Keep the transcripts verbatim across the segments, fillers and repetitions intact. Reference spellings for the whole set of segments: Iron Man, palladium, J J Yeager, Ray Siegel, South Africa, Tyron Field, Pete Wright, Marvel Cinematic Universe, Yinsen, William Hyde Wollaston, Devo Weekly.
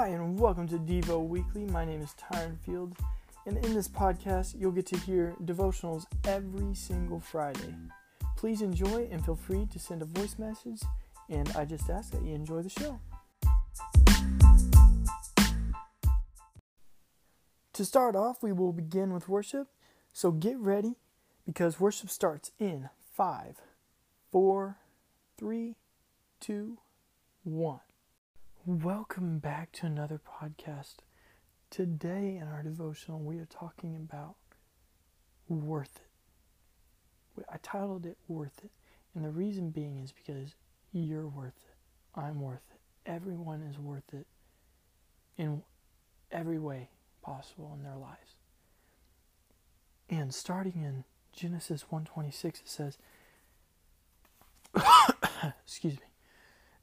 Hi, and welcome to Devo Weekly. My name is Tyron Field, and in this podcast, you'll get to hear devotionals every single Friday. Please enjoy, and feel free to send a voice message, and I just ask that you enjoy the show. To start off, we will begin with worship, so get ready, because worship starts in five, four, three, two, one. Welcome back to another podcast. Today in our devotional, we are talking about worth it. I titled it Worth It. And the reason being is because you're worth it. I'm worth it. Everyone is worth it in every way possible in their lives. And starting in Genesis one twenty-six, it says, excuse me,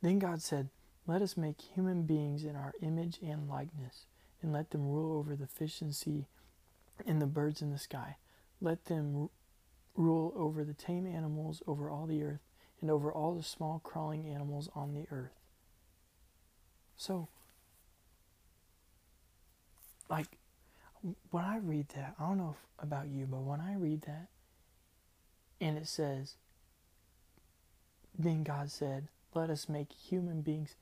then God said, "Let us make human beings in our image and likeness, and let them rule over the fish in the sea and the birds in the sky. Let them rule over the tame animals, over all the earth, and over all the small crawling animals on the earth." So, like, when I read that, I don't know if, about you, but when I read that, and it says, then God said, "Let us make human beings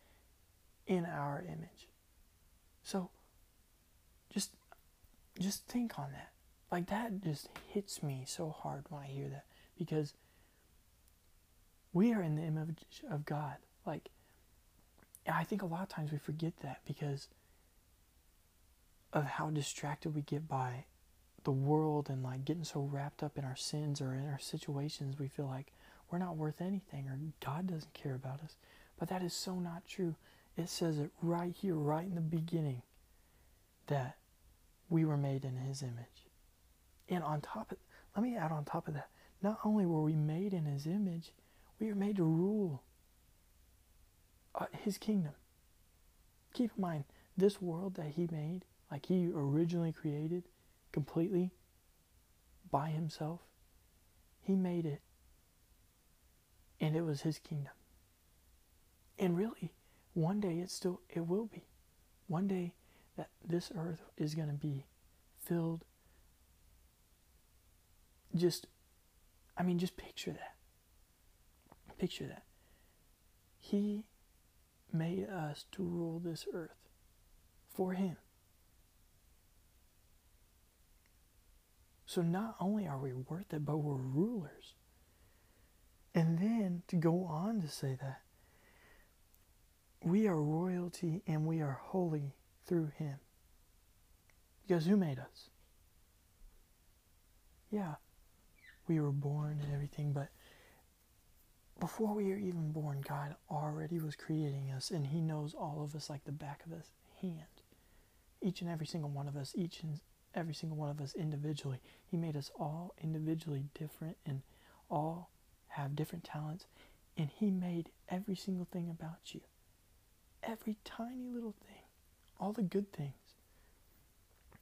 in our image." So just just think on that. Like, that just hits me so hard when I hear that, because we are in the image of God. Like, I think a lot of times we forget that because of how distracted we get by the world and like getting so wrapped up in our sins or in our situations, we feel like we're not worth anything or God doesn't care about us. But that is so not true. It says it right here, right in the beginning, that we were made in His image. And on top of, let me add on top of that, not only were we made in His image, we were made to rule uh, His kingdom. Keep in mind, this world that He made, like He originally created completely by Himself, He made it. And it was His kingdom. And really, one day it still, it will be. One day that this earth is going to be filled. Just, I mean, just picture that. Picture that. He made us to rule this earth for Him. So not only are we worth it, but we're rulers. And then to go on to say that we are royalty and we are holy through Him. Because who made us? Yeah, we were born and everything, but before we were even born, God already was creating us, and He knows all of us like the back of His hand. Each and every single one of us, each and every single one of us individually. He made us all individually different and all have different talents, and He made every single thing about you. Every tiny little thing. All the good things.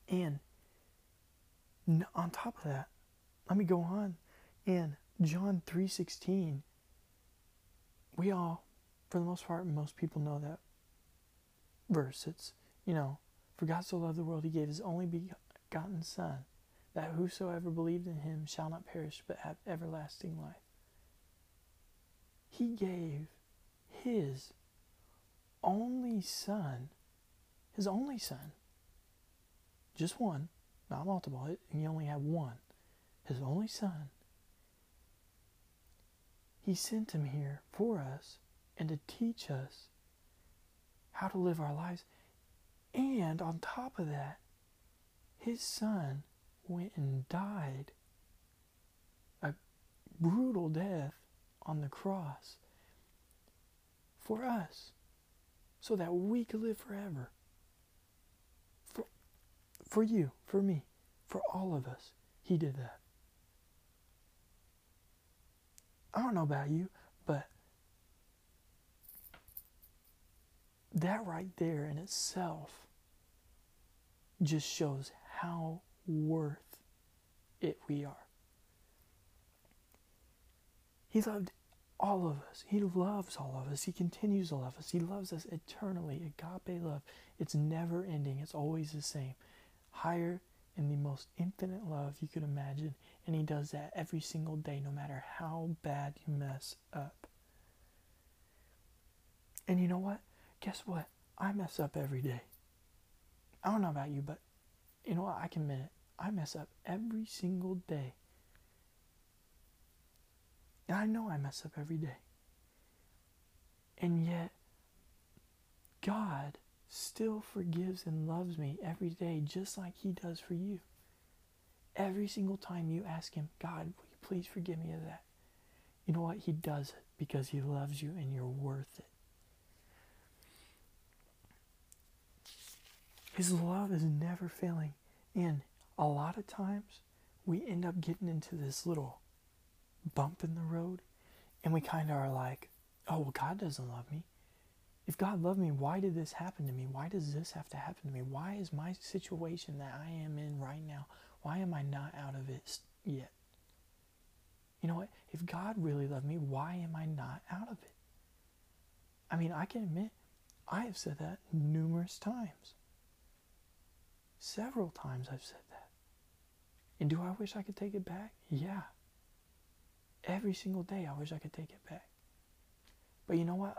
And on top of that, let me go on. In John three sixteen, we all, for the most part, most people know that verse. It's, you know, "For God so loved the world, He gave His only begotten Son, that whosoever believed in Him shall not perish, but have everlasting life." He gave His only Son, His only Son, just one, not multiple, He only had one, His only Son. He sent Him here for us and to teach us how to live our lives. And on top of that, His Son went and died a brutal death on the cross for us, so that we could live forever. For, for you, for me, for all of us, He did that. I don't know about you, but that right there in itself just shows how worth it we are. He loved all of us. He loves all of us. He continues to love us. He loves us eternally. Agape love. It's never ending. It's always the same. Higher and the most infinite love you could imagine. And he does that every single day, no matter how bad you mess up. And you know what? Guess what? I mess up every day. I don't know about you, but you know what? I can admit it. I mess up every single day. And I know I mess up every day. And yet, God still forgives and loves me every day, just like he does for you. Every single time you ask him, God, will you please forgive me of that? You know what? He does it because he loves you and you're worth it. His love is never failing. And a lot of times, we end up getting into this little bump in the road, and we kind of are like, oh, well, God doesn't love me. If God loved me, why did this happen to me? Why does this have to happen to me? Why is my situation that I am in right now, why am I not out of it yet? You know what? If God really loved me, why am I not out of it? I mean, I can admit, I have said that numerous times. Several times I've said that. And do I wish I could take it back? Yeah. Every single day I wish I could take it back. But you know what?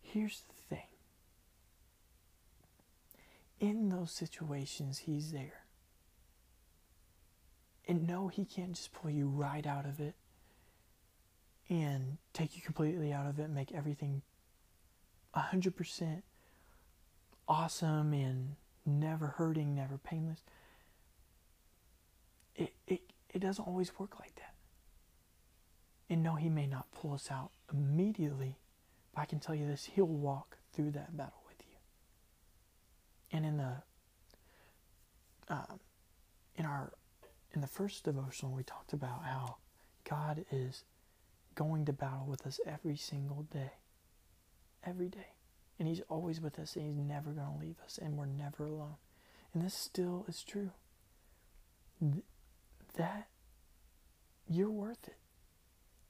Here's the thing. In those situations, he's there. And no, he can't just pull you right out of it and take you completely out of it and make everything one hundred percent awesome and never hurting, never painless. It, it, it doesn't always work like that. And no, he may not pull us out immediately, but I can tell you this, he'll walk through that battle with you. And in the um, in our in the first devotional, we talked about how God is going to battle with us every single day. Every day. And he's always with us, and he's never going to leave us, and we're never alone. And this still is true. Th- that, you're worth it.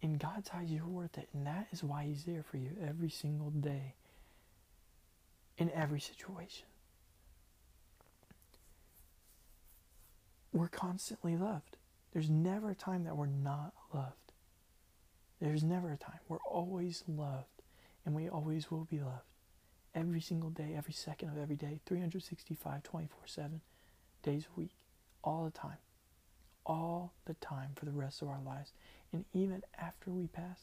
In God's eyes, you're worth it. And that is why he's there for you every single day, in every situation. We're constantly loved. There's never a time that we're not loved. There's never a time. We're always loved, and we always will be loved. Every single day, every second of every day, three sixty-five, twenty-four seven, days a week, all the time. All the time for the rest of our lives. And even after we pass,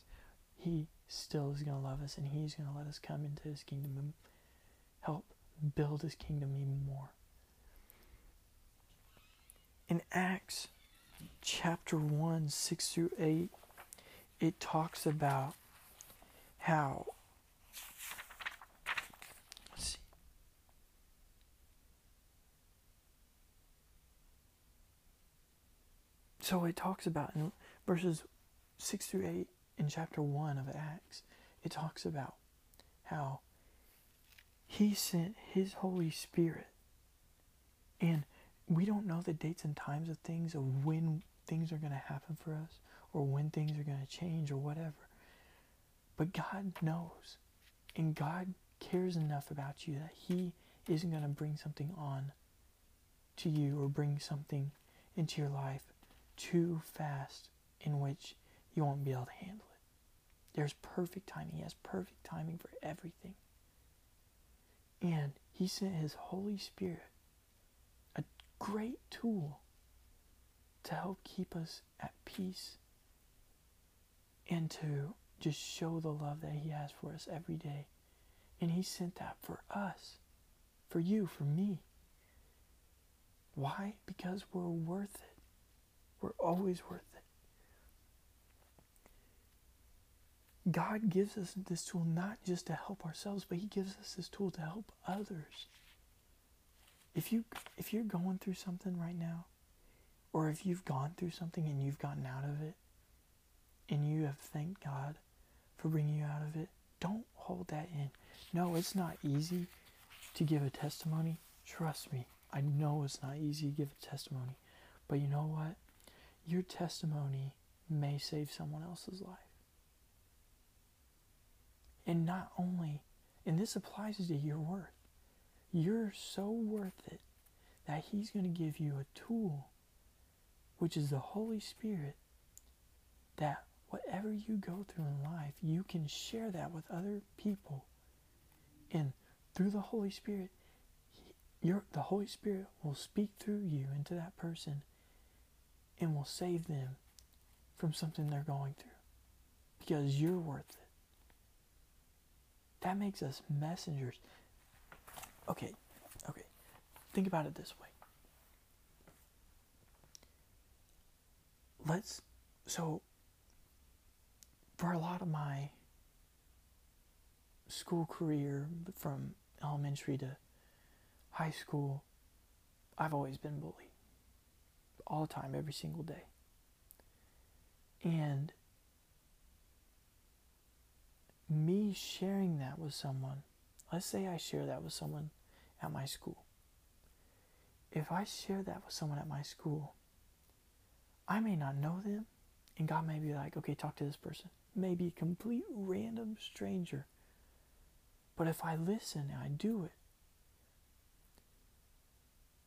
he still is going to love us, and he's going to let us come into his kingdom and help build his kingdom even more. In Acts chapter one, six through eight, it talks about how So it talks about, in verses six through eight in chapter one of Acts, it talks about how he sent his Holy Spirit. And we don't know the dates and times of things, of when things are going to happen for us, or when things are going to change, or whatever. But God knows. And God cares enough about you that he isn't going to bring something on to you, or bring something into your life too fast in which you won't be able to handle it. There's perfect timing. He has perfect timing for everything. And he sent his Holy Spirit, a great tool to help keep us at peace and to just show the love that he has for us every day. And he sent that for us, for you, for me. Why? Because we're worth it. We're always worth it. God gives us this tool not just to help ourselves, but he gives us this tool to help others. If you, if you're going through something right now, or if you've gone through something and you've gotten out of it, and you have thanked God for bringing you out of it, don't hold that in. No, it's not easy to give a testimony. Trust me, I know it's not easy to give a testimony. But you know what? Your testimony may save someone else's life. And not only, and this applies to your worth, you're so worth it that he's going to give you a tool, which is the Holy Spirit, that whatever you go through in life, you can share that with other people. And through the Holy Spirit, your, the Holy Spirit will speak through you into that person and will save them from something they're going through, because you're worth it. That makes us messengers. Okay, okay. Think about it this way. Let's, so, for a lot of my school career, from elementary to high school, I've always been bullied. All the time, every single day. And me sharing that with someone, let's say I share that with someone at my school. If I share that with someone at my school, I may not know them, and God may be like, okay, talk to this person. Maybe a complete random stranger. But if I listen and I do it,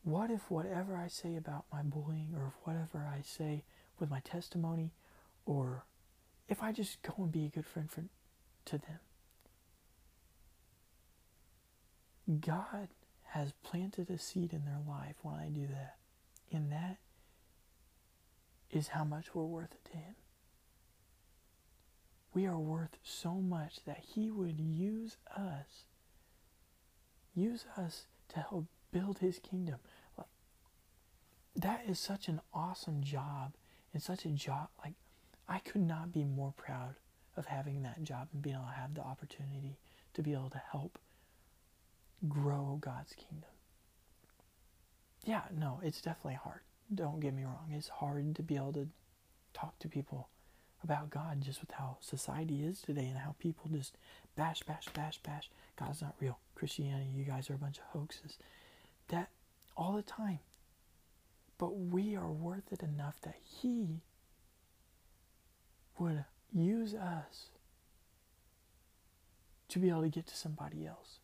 what if whatever I say about my bullying, or if whatever I say with my testimony, or if I just go and be a good friend for, to them, God has planted a seed in their life when I do that. And that is how much we're worth it to Him. We are worth so much that He would use us, use us to help build His kingdom. That is such an awesome job, and such a job, like, I could not be more proud of having that job and being able to have the opportunity to be able to help grow God's kingdom. Yeah, no, it's definitely hard. Don't get me wrong. It's hard to be able to talk to people about God, just with how society is today and how people just bash, bash, bash, bash. God's not real. Christianity, you guys are a bunch of hoaxes. That all the time. But we are worth it enough that He would use us to be able to get to somebody else.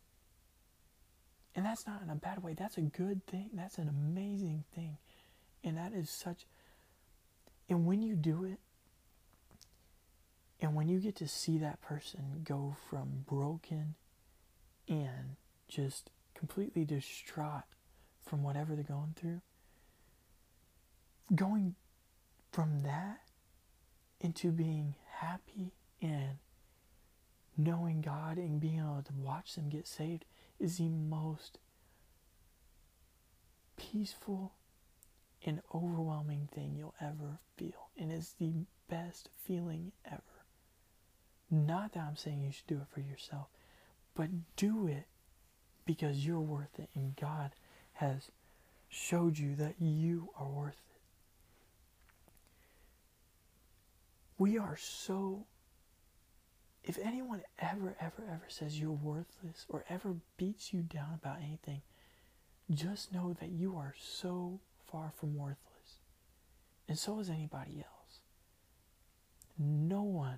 And that's not in a bad way. That's a good thing. That's an amazing thing. And that is such... And when you do it, and when you get to see that person go from broken and just completely distraught from whatever they're going through, going from that into being happy and knowing God and being able to watch them get saved is the most peaceful and overwhelming thing you'll ever feel. And it's the best feeling ever. Not that I'm saying you should do it for yourself, but do it because you're worth it and God has showed you that you are worth it. We are so, if anyone ever, ever, ever says you're worthless or ever beats you down about anything, just know that you are so far from worthless. And so is anybody else. No one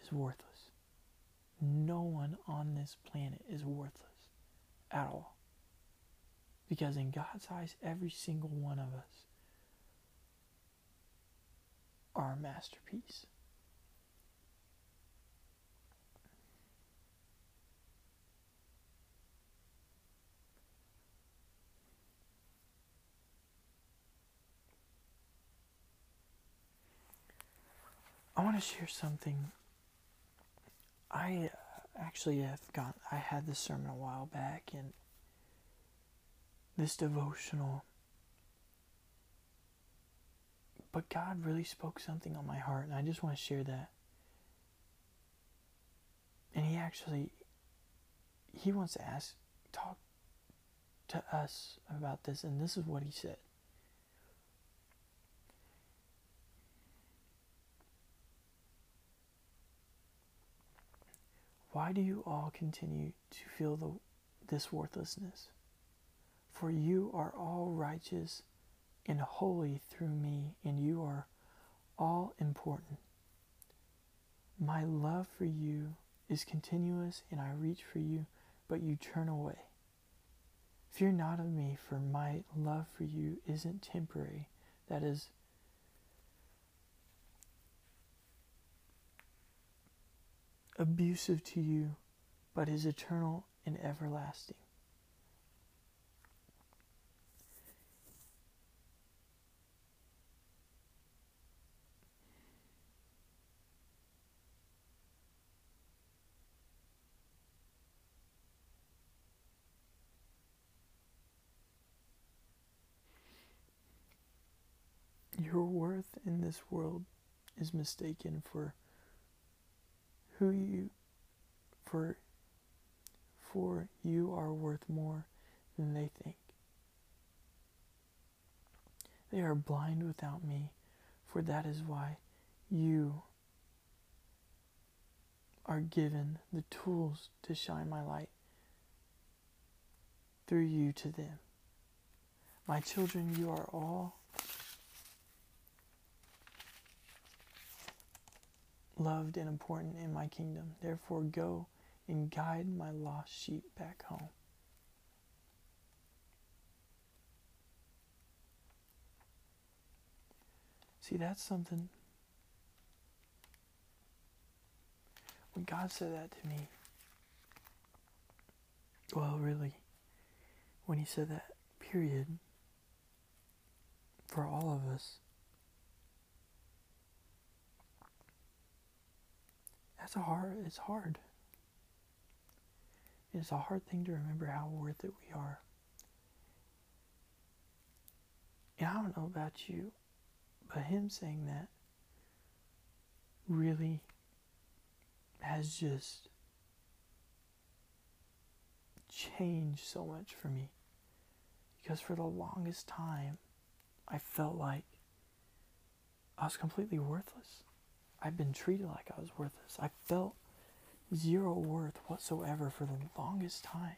is worthless. No one on this planet is worthless at all. Because in God's eyes, every single one of us are a masterpiece. I want to share something. I actually have gone, I had this sermon a while back, and this devotional, but God really spoke something on my heart, and I just want to share that. And He actually, He wants to ask, talk to us about this, and this is what He said. Why do you all continue to feel the, this worthlessness? For you are all righteous and holy through me, and you are all important. My love for you is continuous and I reach for you, but you turn away. Fear not of me, for my love for you isn't temporary. That is, abusive to you, but is eternal and everlasting. Your worth in this world is mistaken for who you for for you are worth more than they think. They are blind without me, for that is why you are given the tools to shine my light through you to them. My children, you are all loved and important in my kingdom. Therefore, go and guide my lost sheep back home. See, that's something. When God said that to me, well, really, when he said that, period, for all of us, That's a hard, it's hard. It's a hard thing to remember how worth it we are. And I don't know about you, but him saying that really has just changed so much for me. Because for the longest time, I felt like I was completely worthless. I've been treated like I was worthless. I felt zero worth whatsoever for the longest time.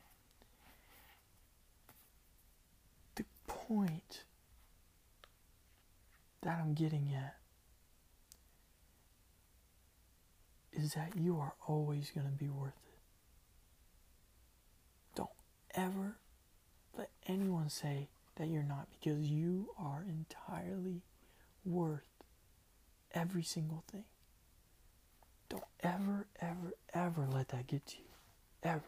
The point that I'm getting at is that you are always going to be worth it. Don't ever let anyone say that you're not, because you are entirely worth every single thing. Don't ever, ever, ever let that get to you. Ever.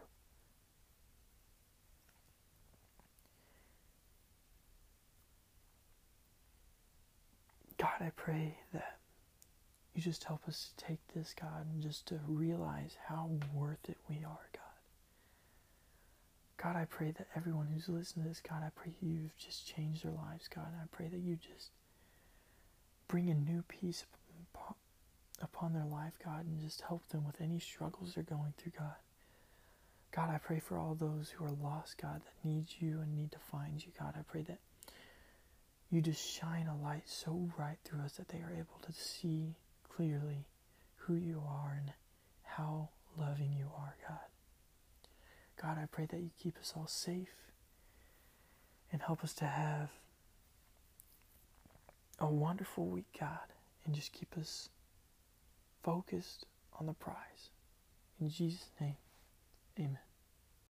God, I pray that you just help us to take this, God, and just to realize how worth it we are, God. God, I pray that everyone who's listening to this, God, I pray you've just changed their lives, God. And I pray that you just bring a new peace upon their life, God, and just help them with any struggles they're going through, God. God, I pray for all those who are lost, God, that need you and need to find you, God. I pray that you just shine a light so bright through us that they are able to see clearly who you are and how loving you are, God. God, I pray that you keep us all safe and help us to have a wonderful week, God, and just keep us focused on the prize. In Jesus' name, amen.